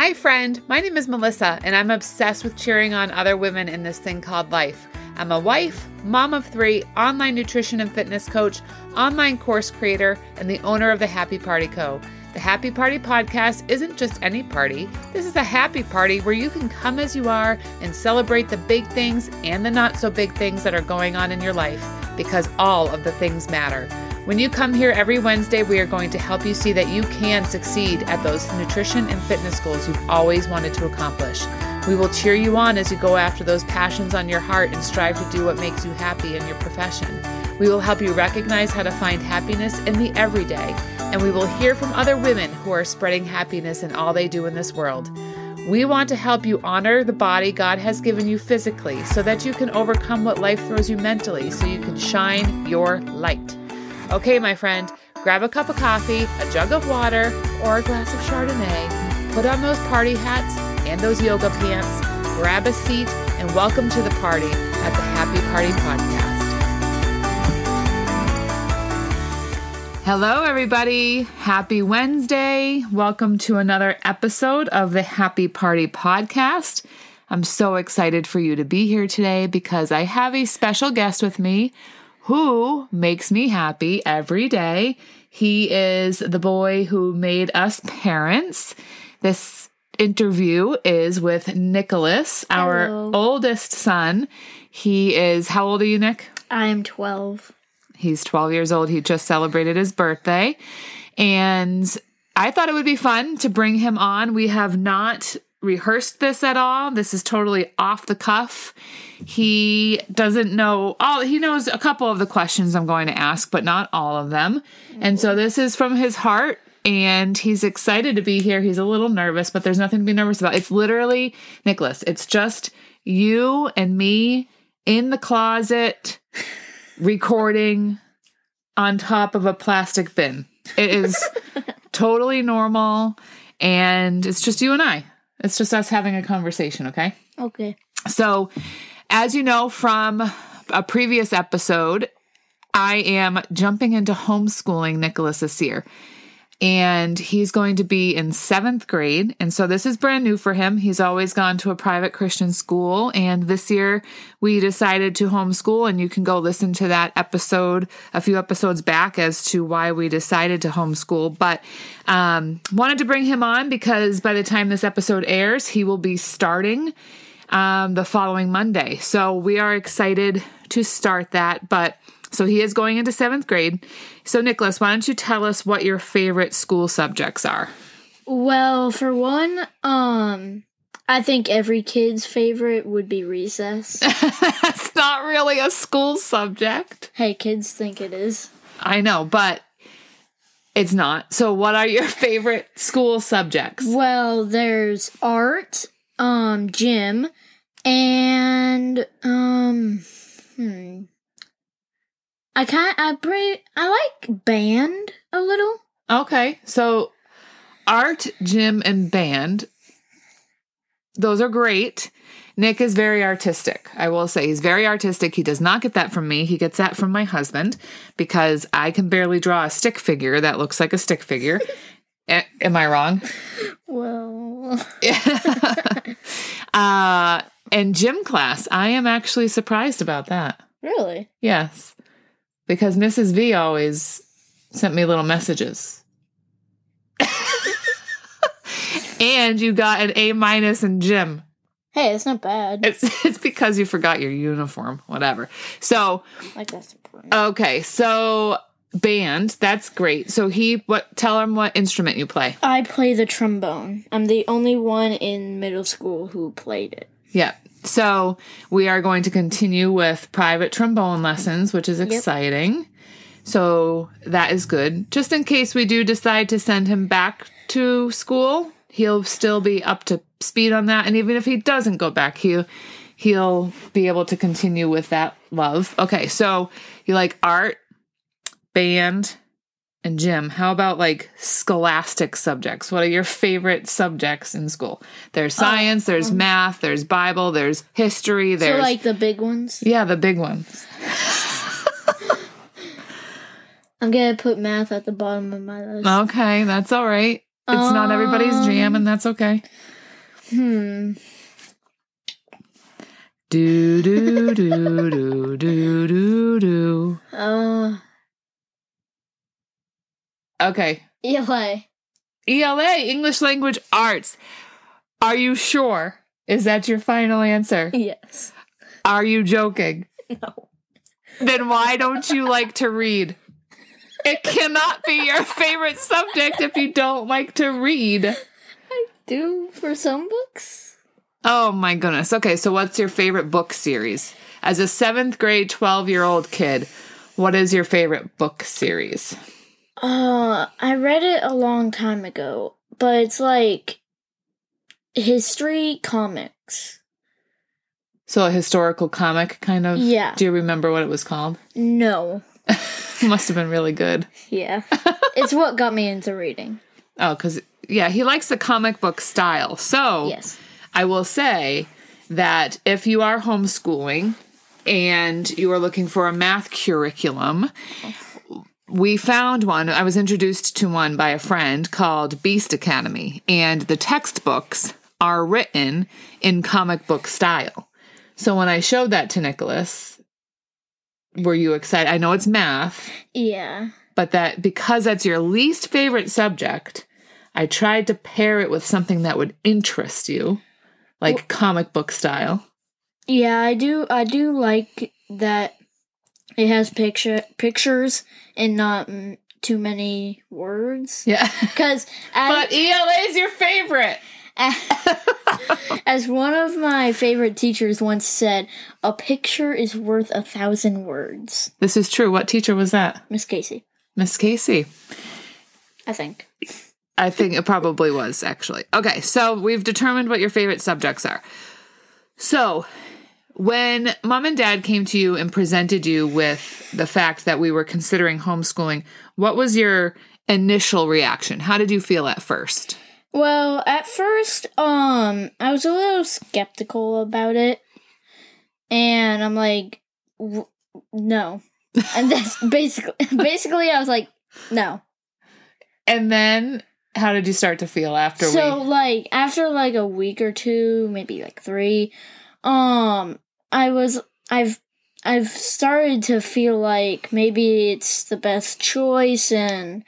Hi friend, my name is Melissa and I'm obsessed with cheering on other women in this thing called life. I'm a wife, mom of 3, online nutrition and fitness coach, online course creator, and the owner of the Happy Party Co. The Happy Party Podcast isn't just any party. This is a happy party where you can come as you are and celebrate the big things and the not so big things that are going on in your life, because all of the things matter. When you come here every Wednesday, we are going to help you see that you can succeed at those nutrition and fitness goals you've always wanted to accomplish. We will cheer you on as you go after those passions on your heart and strive to do what makes you happy in your profession. We will help you recognize how to find happiness in the everyday, and we will hear from other women who are spreading happiness in all they do in this world. We want to help you honor the body God has given you physically so that you can overcome what life throws you mentally so you can shine your light. Okay, my friend, grab a cup of coffee, a jug of water, or a glass of Chardonnay, put on those party hats and those yoga pants, grab a seat, and welcome to the party at the Happy Party Podcast. Hello, everybody. Happy Wednesday. Welcome to another episode of the Happy Party Podcast. I'm so excited for you to be here today because I have a special guest with me who makes me happy every day. He is the boy who made us parents. This interview is with Nicholas, our oldest son. He is, how old are you, Nick? I'm 12. He's 12 years old. He just celebrated his birthday. And I thought it would be fun to bring him on. We have not rehearsed this at all. This is totally off the cuff. He doesn't know all. He knows a couple of the questions I'm going to ask, but not all of them. And so this is from his heart. And he's excited to be here. He's a little nervous, but there's nothing to be nervous about. It's literally, Nicholas, it's just you and me in the closet recording on top of a plastic bin. It is totally normal, and it's just you and I. It's just us having a conversation, okay? Okay. So, as you know from a previous episode, I am jumping into homeschooling Nicholas this year, and he's going to be in 7th grade, and so this is brand new for him. He's always gone to a private Christian school, and this year we decided to homeschool, and you can go listen to that episode a few episodes back as to why we decided to homeschool, but wanted to bring him on because by the time this episode airs, he will be starting the following Monday, so we are excited to start that, but so he is going into 7th grade. So, Nicholas, why don't you tell us what your favorite school subjects are? Well, for one, I think every kid's favorite would be recess. That's not really a school subject. Hey, kids think it is. I know, but it's not. So what are your favorite school subjects? Well, there's art, gym, and, I like band a little. Okay, so art, gym, and band. Those are great. Nick is very artistic. I will say he's very artistic. He does not get that from me. He gets that from my husband because I can barely draw a stick figure that looks like a stick figure. Am I wrong? Well. And gym class. I am actually surprised about that. Really? Yes. Because Mrs. V always sent me little messages. And you got an A- in gym. Hey, it's not bad. It's because you forgot your uniform, whatever. So, like, that's the point. Okay, so band, that's great. So tell him what instrument you play. I play the trombone. I'm the only one in middle school who played it. Yeah. So we are going to continue with private trombone lessons, which is exciting. Yep. So that is good. Just in case we do decide to send him back to school, he'll still be up to speed on that. And even if he doesn't go back, he'll be able to continue with that love. Okay, so you like art, band, and gym. How about like scholastic subjects? What are your favorite subjects in school? There's science, there's math, there's Bible, there's history, there's... So like the big ones? Yeah, the big ones. I'm going to put math at the bottom of my list. Okay, that's all right. It's not everybody's jam, and that's okay. Do, do, do, do, do, do, do. Okay. ELA. ELA, English Language Arts. Are you sure? Is that your final answer? Yes. Are you joking? No. Then why don't you like to read? It cannot be your favorite subject if you don't like to read. I do for some books. Oh, my goodness. Okay, so what's your favorite book series? As a 7th grade 12-year-old kid, what is your favorite book series? I read it a long time ago, but it's like history comics. So a historical comic, kind of? Yeah. Do you remember what it was called? No. Must have been really good. Yeah. It's what got me into reading. Oh, because, yeah, he likes the comic book style. So yes. I will say that if you are homeschooling and you are looking for a math curriculum, we found one. I was introduced to one by a friend called Beast Academy, and the textbooks are written in comic book style. So when I showed that to Nicholas... Were you excited? I know it's math. Yeah. But that because that's your least favorite subject, I tried to pair it with something that would interest you, like comic book style. Yeah, I do like that it has pictures and not too many words. Yeah. But ELA is your favorite. As one of my favorite teachers once said, a picture is worth 1,000 words. This is true. What teacher was that? Miss Casey. Miss Casey. I think it probably was, actually. Okay, so we've determined what your favorite subjects are. So when Mom and Dad came to you and presented you with the fact that we were considering homeschooling, what was your initial reaction? How did you feel at first? Well, at first, I was a little skeptical about it, and I'm like, no. And that's basically, I was like, no. And then, how did you start to feel after? After a week or two, maybe like 3, I've started to feel like maybe it's the best choice, and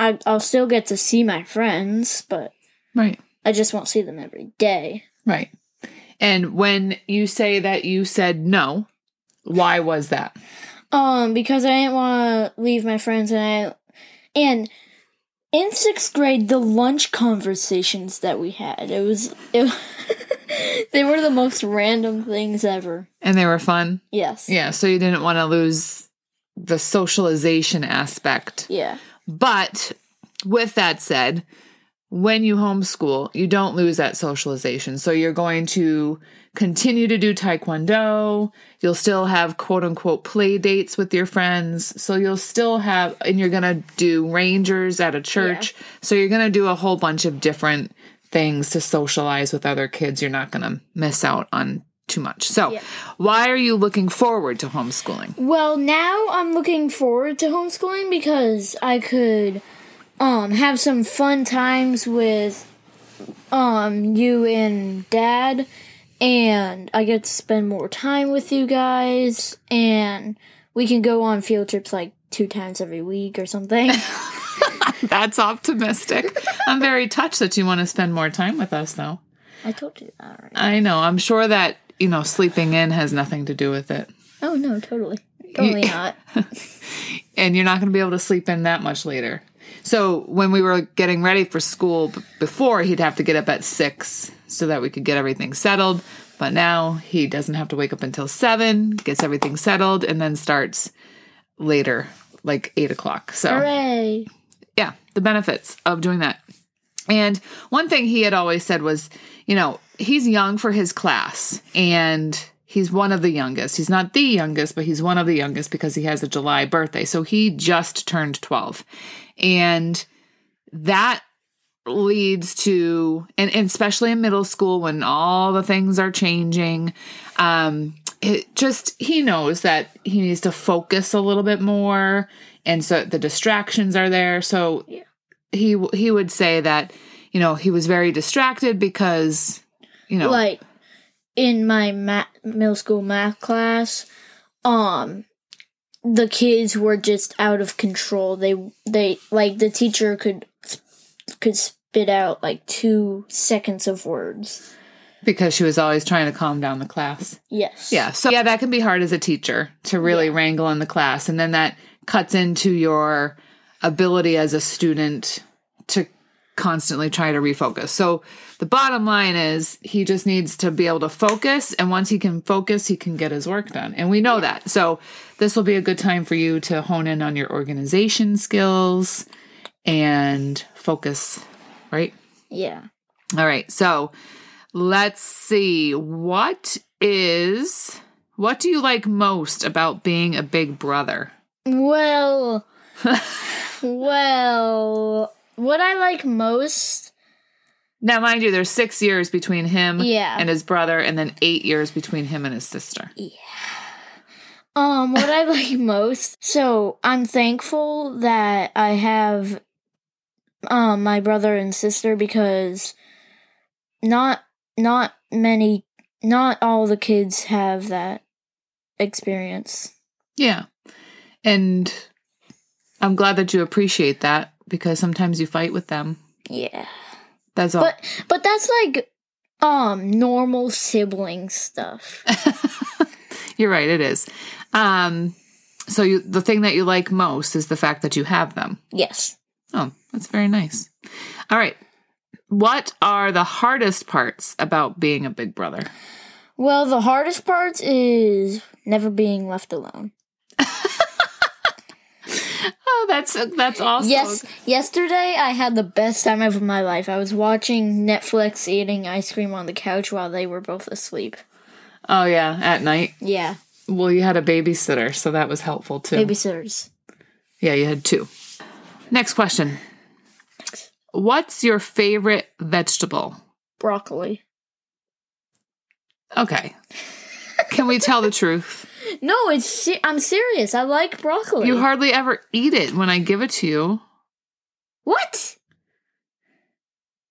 I'll still get to see my friends, but right. I just won't see them every day. Right. And when you say that you said no, why was that? Because I didn't want to leave my friends, and in 6th grade, the lunch conversations that we had, they were the most random things ever. And they were fun? Yes. Yeah, so you didn't want to lose the socialization aspect. Yeah. But with that said, when you homeschool, you don't lose that socialization. So you're going to continue to do Taekwondo. You'll still have quote unquote play dates with your friends. So you'll still have, and you're going to do Rangers at a church. Yeah. So you're going to do a whole bunch of different things to socialize with other kids. You're not going to miss out on too much. So yeah. Why are you looking forward to homeschooling? Well, now I'm looking forward to homeschooling because I could have some fun times with you and Dad, and I get to spend more time with you guys, and we can go on field trips like 2 times every week or something. That's optimistic. I'm very touched that you want to spend more time with us, though. I told you that already. I know. I'm sure that sleeping in has nothing to do with it. Oh, no, totally. Totally not. And you're not going to be able to sleep in that much later. So when we were getting ready for school before, he'd have to get up at 6 so that we could get everything settled. But now he doesn't have to wake up until 7, gets everything settled, and then starts later, like 8 o'clock. So, hooray! Yeah, the benefits of doing that. And one thing he had always said was, he's young for his class, and he's one of the youngest. He's not the youngest, but he's one of the youngest because he has a July birthday. So he just turned 12. And that leads to, and especially in middle school when all the things are changing, he knows that he needs to focus a little bit more. And so the distractions are there. So he would say that, you know, he was very distracted because, you know, like in my middle school math class, the kids were just out of control. They like the teacher could spit out like 2 seconds of words. Because she was always trying to calm down the class. Yes. Yeah. So, yeah, that can be hard as a teacher to really wrangle in the class. And then that cuts into your ability as a student to constantly try to refocus. So the bottom line is he just needs to be able to focus. And once he can focus, he can get his work done. And we know that. So this will be a good time for you to hone in on your organization skills and focus, right? Yeah. All right. So... let's see. What do you like most about being a big brother? Well, what I like most... Now, mind you, there's 6 years between him and his brother, and then 8 years between him and his sister. Yeah. What I like most... So, I'm thankful that I have my brother and sister because not all the kids have that experience. Yeah. And I'm glad that you appreciate that because sometimes you fight with them. Yeah. That's all. But that's like normal sibling stuff. You're right, it is. So the thing that you like most is the fact that you have them. Yes. Oh, that's very nice. All right. What are the hardest parts about being a big brother? Well, the hardest part is never being left alone. Oh, that's awesome. Yes, yesterday I had the best time of my life. I was watching Netflix, eating ice cream on the couch while they were both asleep. Oh, yeah, at night? Yeah. Well, you had a babysitter, so that was helpful, too. Babysitters. Yeah, you had two. Next question. What's your favorite vegetable? Broccoli. Okay. Can we tell the truth? No, I'm serious. I like broccoli. You hardly ever eat it when I give it to you. What?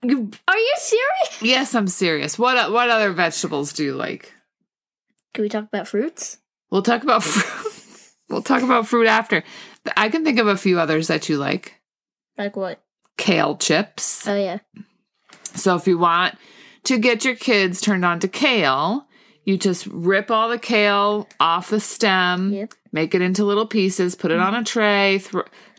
Are you serious? Yes, I'm serious. What other vegetables do you like? Can we talk about fruits? We'll talk about fruit. We'll talk about fruit after. I can think of a few others that you like. Like what? Kale chips. Oh, yeah. So if you want to get your kids turned on to kale, you just rip all the kale off the stem, make it into little pieces, put it on a tray,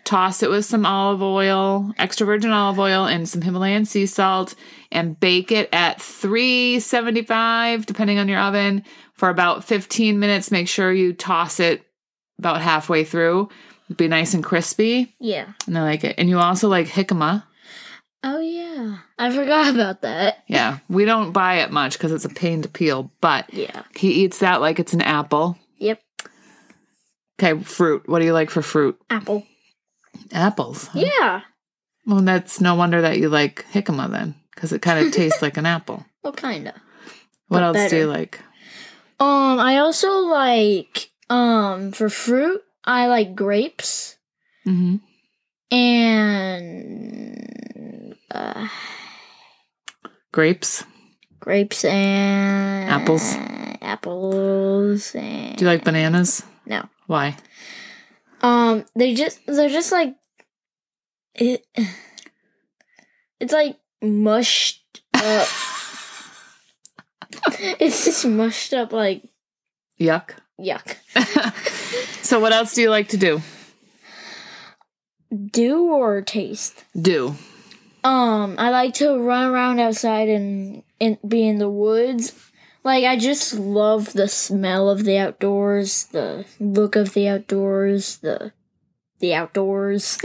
toss it with some olive oil, extra virgin olive oil, and some Himalayan sea salt, and bake it at 375, depending on your oven, for about 15 minutes. Make sure you toss it about halfway through. It'd be nice and crispy. Yeah. And I like it. And you also like jicama. Oh, yeah. I forgot about that. Yeah. We don't buy it much because it's a pain to peel, but he eats that like it's an apple. Yep. Okay, fruit. What do you like for fruit? Apple. Apples? Huh? Yeah. Well, that's no wonder that you like jicama then because it kind of tastes like an apple. Well, kind of. What else do you like? I also like, for fruit, I like grapes, and grapes and apples. And do you like bananas? No. Why? They're just like it. It's like mushed up. It's just mushed up like yuck. So what else do you like to do? Do or taste? Do. I like to run around outside and be in the woods. Like, I just love the smell of the outdoors, the look of the outdoors, the outdoors.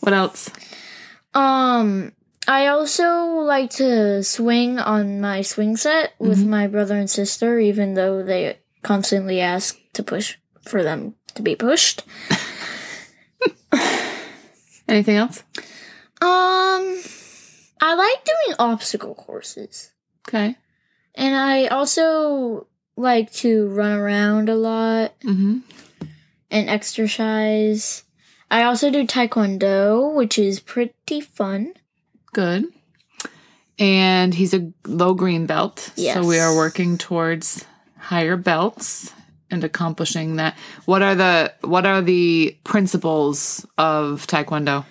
What else? I also like to swing on my swing set with my brother and sister, even though they constantly ask to push for them to be pushed. Anything else? I like doing obstacle courses. Okay. And I also like to run around a lot and exercise. I also do taekwondo, which is pretty fun. Good. And he's a low green belt. Yes. So we are working towards higher belts and accomplishing that. What are the principles of taekwondo?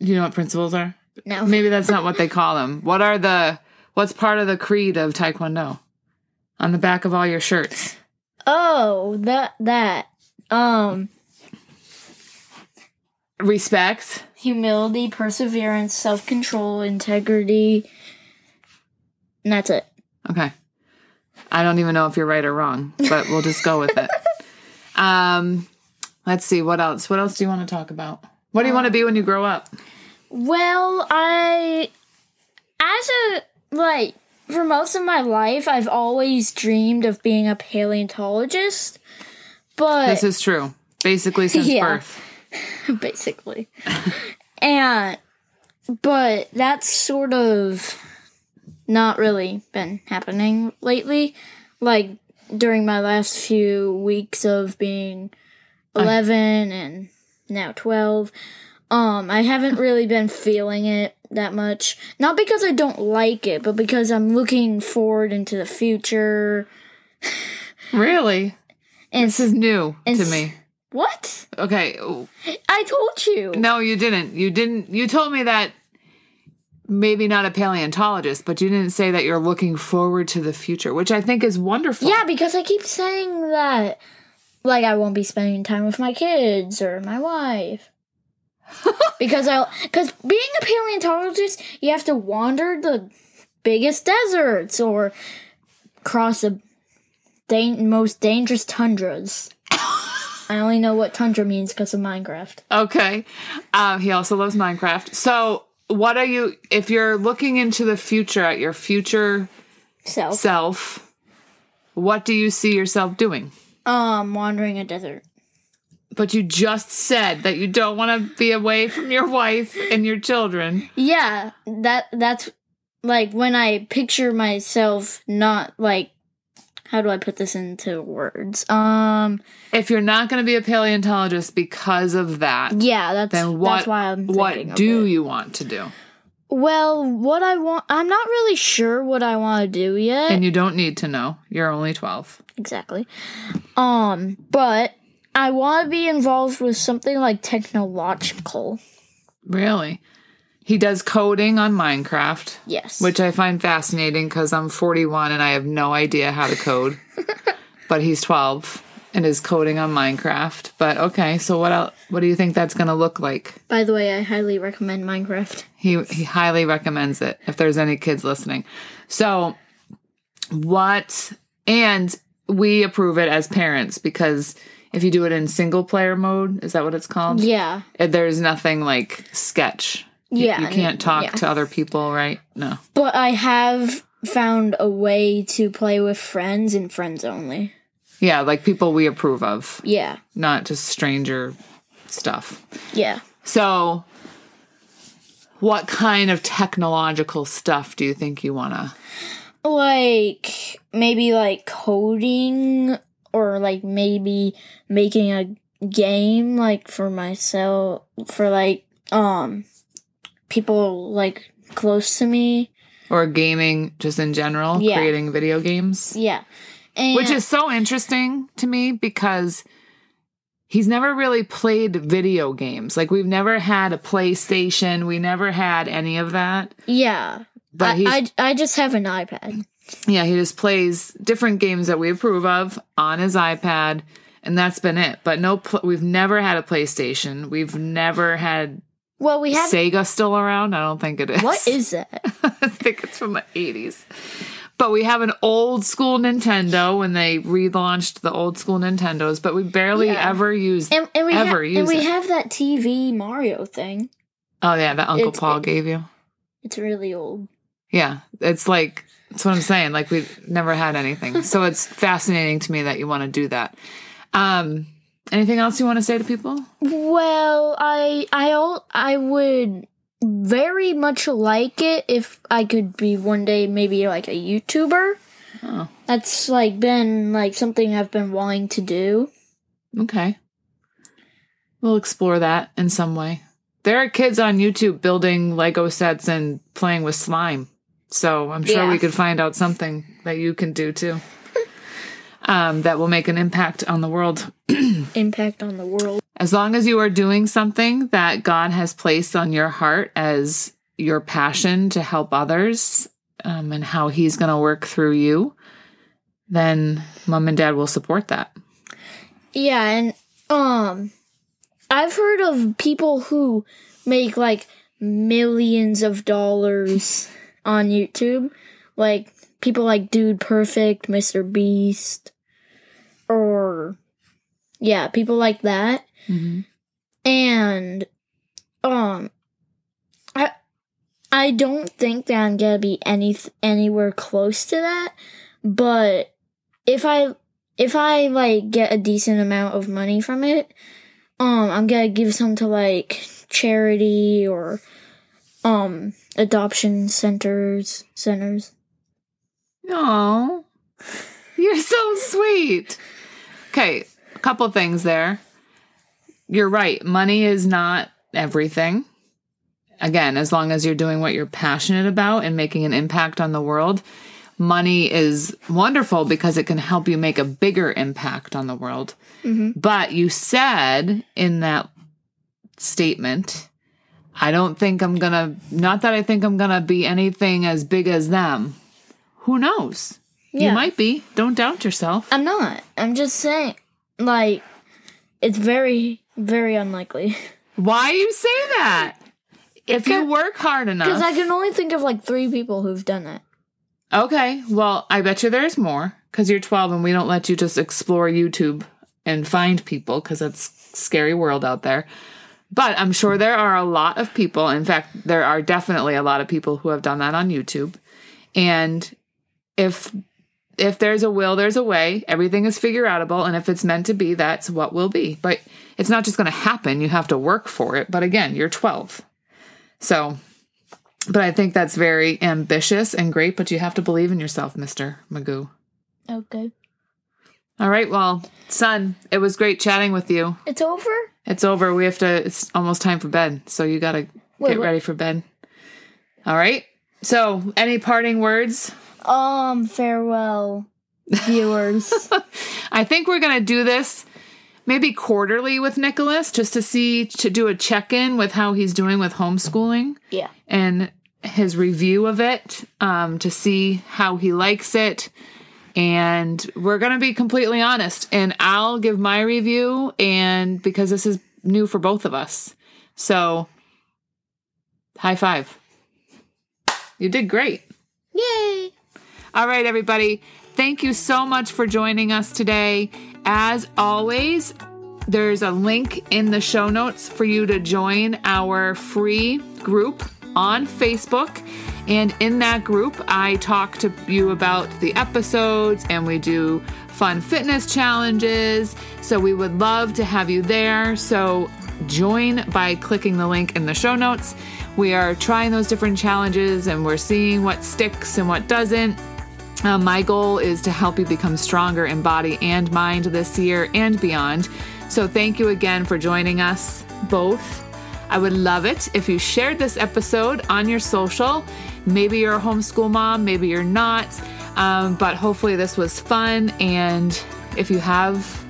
Do you know what principles are? No. Maybe that's not what they call them. What's part of the creed of taekwondo? On the back of all your shirts. Oh, that. Respect. Humility, perseverance, self-control, integrity. And that's it. Okay. I don't even know if you're right or wrong, but we'll just go with it. Let's see. What else? What else do you want to talk about? What do you want to be when you grow up? Well, for most of my life, I've always dreamed of being a paleontologist, but... This is true. Basically since birth. Basically. But that's sort of not really been happening lately. Like, during my last few weeks of being 11 and now 12, I haven't really been feeling it that much. Not because I don't like it, but because I'm looking forward into the future. Really? And this is new to me. What? Okay. I told you. No, you didn't. You told me that maybe not a paleontologist, but you didn't say that you're looking forward to the future, which I think is wonderful. Yeah, because I keep saying that, like, I won't be spending time with my kids or my wife. Because being a paleontologist, you have to wander the biggest deserts or cross the most dangerous tundras. I only know what tundra means because of Minecraft. Okay. He also loves Minecraft. So what are you, if you're looking into the future at your future self, what do you see yourself doing? Wandering a desert. But you just said that you don't want to be away from your wife and your children. Yeah, that's, like, when I picture myself not, like, how do I put this into words? If you're not going to be a paleontologist because of that, yeah, that's why I'm thinking of it. What do you want to do? Well, I'm not really sure what I want to do yet. And you don't need to know. You're only 12. Exactly. But... I want to be involved with something, like, technological. Really? He does coding on Minecraft. Yes. Which I find fascinating because I'm 41 and I have no idea how to code. But he's 12 and is coding on Minecraft. But, okay, so what do you think that's going to look like? By the way, I highly recommend Minecraft. He highly recommends it, if there's any kids listening. So, and we approve it as parents because... If you do it in single-player mode, is that what it's called? Yeah. There's nothing like sketch. Yeah. You can't talk to other people, right? No. But I have found a way to play with friends and friends only. Yeah, like people we approve of. Yeah. Not just stranger stuff. Yeah. So what kind of technological stuff do you think you want to... Like, maybe like coding... Or, like, maybe making a game, like, for myself, for, like, people, like, close to me. Or gaming just in general, creating video games. Yeah. And which is so interesting to me because he's never really played video games. Like, we've never had a PlayStation. We never had any of that. Yeah. But I just have an iPad. Yeah, he just plays different games that we approve of on his iPad, and that's been it. But we've never had a PlayStation. We've never had Sega still around. I don't think it is. What is that? I think it's from the 80s. But we have an old school Nintendo when they relaunched the old school Nintendos, but we barely ever use it. And we have that TV Mario thing. Oh, yeah, that Uncle Paul gave you. It's really old. Yeah, it's like... That's what I'm saying. Like, we've never had anything. So it's fascinating to me that you want to do that. Anything else you want to say to people? Well, I would very much like it if I could be one day maybe like a YouTuber. Oh. That's like been like something I've been wanting to do. Okay. We'll explore that in some way. There are kids on YouTube building Lego sets and playing with slime. So I'm sure we could find out something that you can do too. That will make an impact on the world. Impact on the world. As long as you are doing something that God has placed on your heart as your passion to help others, and how he's going to work through you, then mom and dad will support that. Yeah. And, I've heard of people who make, like, millions of dollars on YouTube. Like, people like Dude Perfect, Mr. Beast, or, yeah, people like that. Mm-hmm. And, I don't think that I'm going to be anywhere close to that, but if I, like, get a decent amount of money from it... I'm gonna give some to, like, charity or, adoption centers. Aw. You're so sweet. Okay, a couple things there. You're right. Money is not everything. Again, as long as you're doing what you're passionate about and making an impact on the world, money is wonderful because it can help you make a bigger impact on the world. Mm-hmm. But you said in that statement, not that I think I'm going to be anything as big as them. Who knows? Yeah. You might be. Don't doubt yourself. I'm not. I'm just saying, like, it's very, very unlikely. Why you say that? If you work hard enough. Because I can only think of, like, 3 people who've done it. Okay, well, I bet you there's more, because you're 12 and we don't let you just explore YouTube and find people, because it's a scary world out there. But I'm sure there are a lot of people. In fact, there are definitely a lot of people who have done that on YouTube. And if there's a will, there's a way. Everything is figure outable. And if it's meant to be, that's what will be. But it's not just going to happen. You have to work for it. But again, you're 12. So... But I think that's very ambitious and great, but you have to believe in yourself, Mr. Magoo. Okay. All right, well, son, it was great chatting with you. It's over? It's over. It's almost time for bed, so you got to get ready for bed. All right? So, any parting words? Farewell, viewers. I think we're going to do this maybe quarterly with Nicholas, just to do a check-in with how he's doing with homeschooling. Yeah. And his review of it, to see how he likes it. And we're going to be completely honest. And I'll give my review, and because this is new for both of us. So, high five. You did great. Yay. All right, everybody. Thank you so much for joining us today. As always, there's a link in the show notes for you to join our free group on Facebook. And in that group, I talk to you about the episodes, and we do fun fitness challenges. So we would love to have you there. So join by clicking the link in the show notes. We are trying those different challenges, and we're seeing what sticks and what doesn't. My goal is to help you become stronger in body and mind this year and beyond. So thank you again for joining us both. I would love it if you shared this episode on your social. Maybe you're a homeschool mom, maybe you're not. But hopefully this was fun. And if you have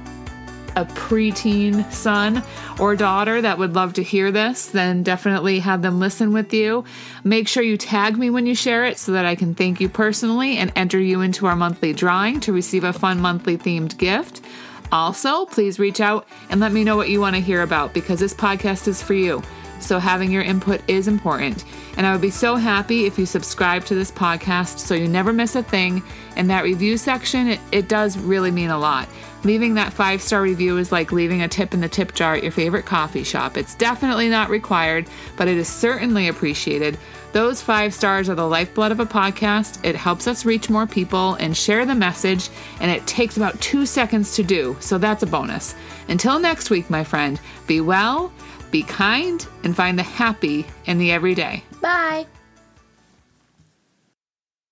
a preteen son or daughter that would love to hear this, then definitely have them listen with you. Make sure you tag me when you share it so that I can thank you personally and enter you into our monthly drawing to receive a fun monthly themed gift. Also, please reach out and let me know what you want to hear about, because this podcast is for you. So having your input is important. And I would be so happy if you subscribe to this podcast so you never miss a thing. And that review section, it does really mean a lot. Leaving that 5-star review is like leaving a tip in the tip jar at your favorite coffee shop. It's definitely not required, but it is certainly appreciated. Those 5 stars are the lifeblood of a podcast. It helps us reach more people and share the message, and it takes about 2 seconds to do, so that's a bonus. Until next week, my friend, be well, be kind, and find the happy in the everyday. Bye.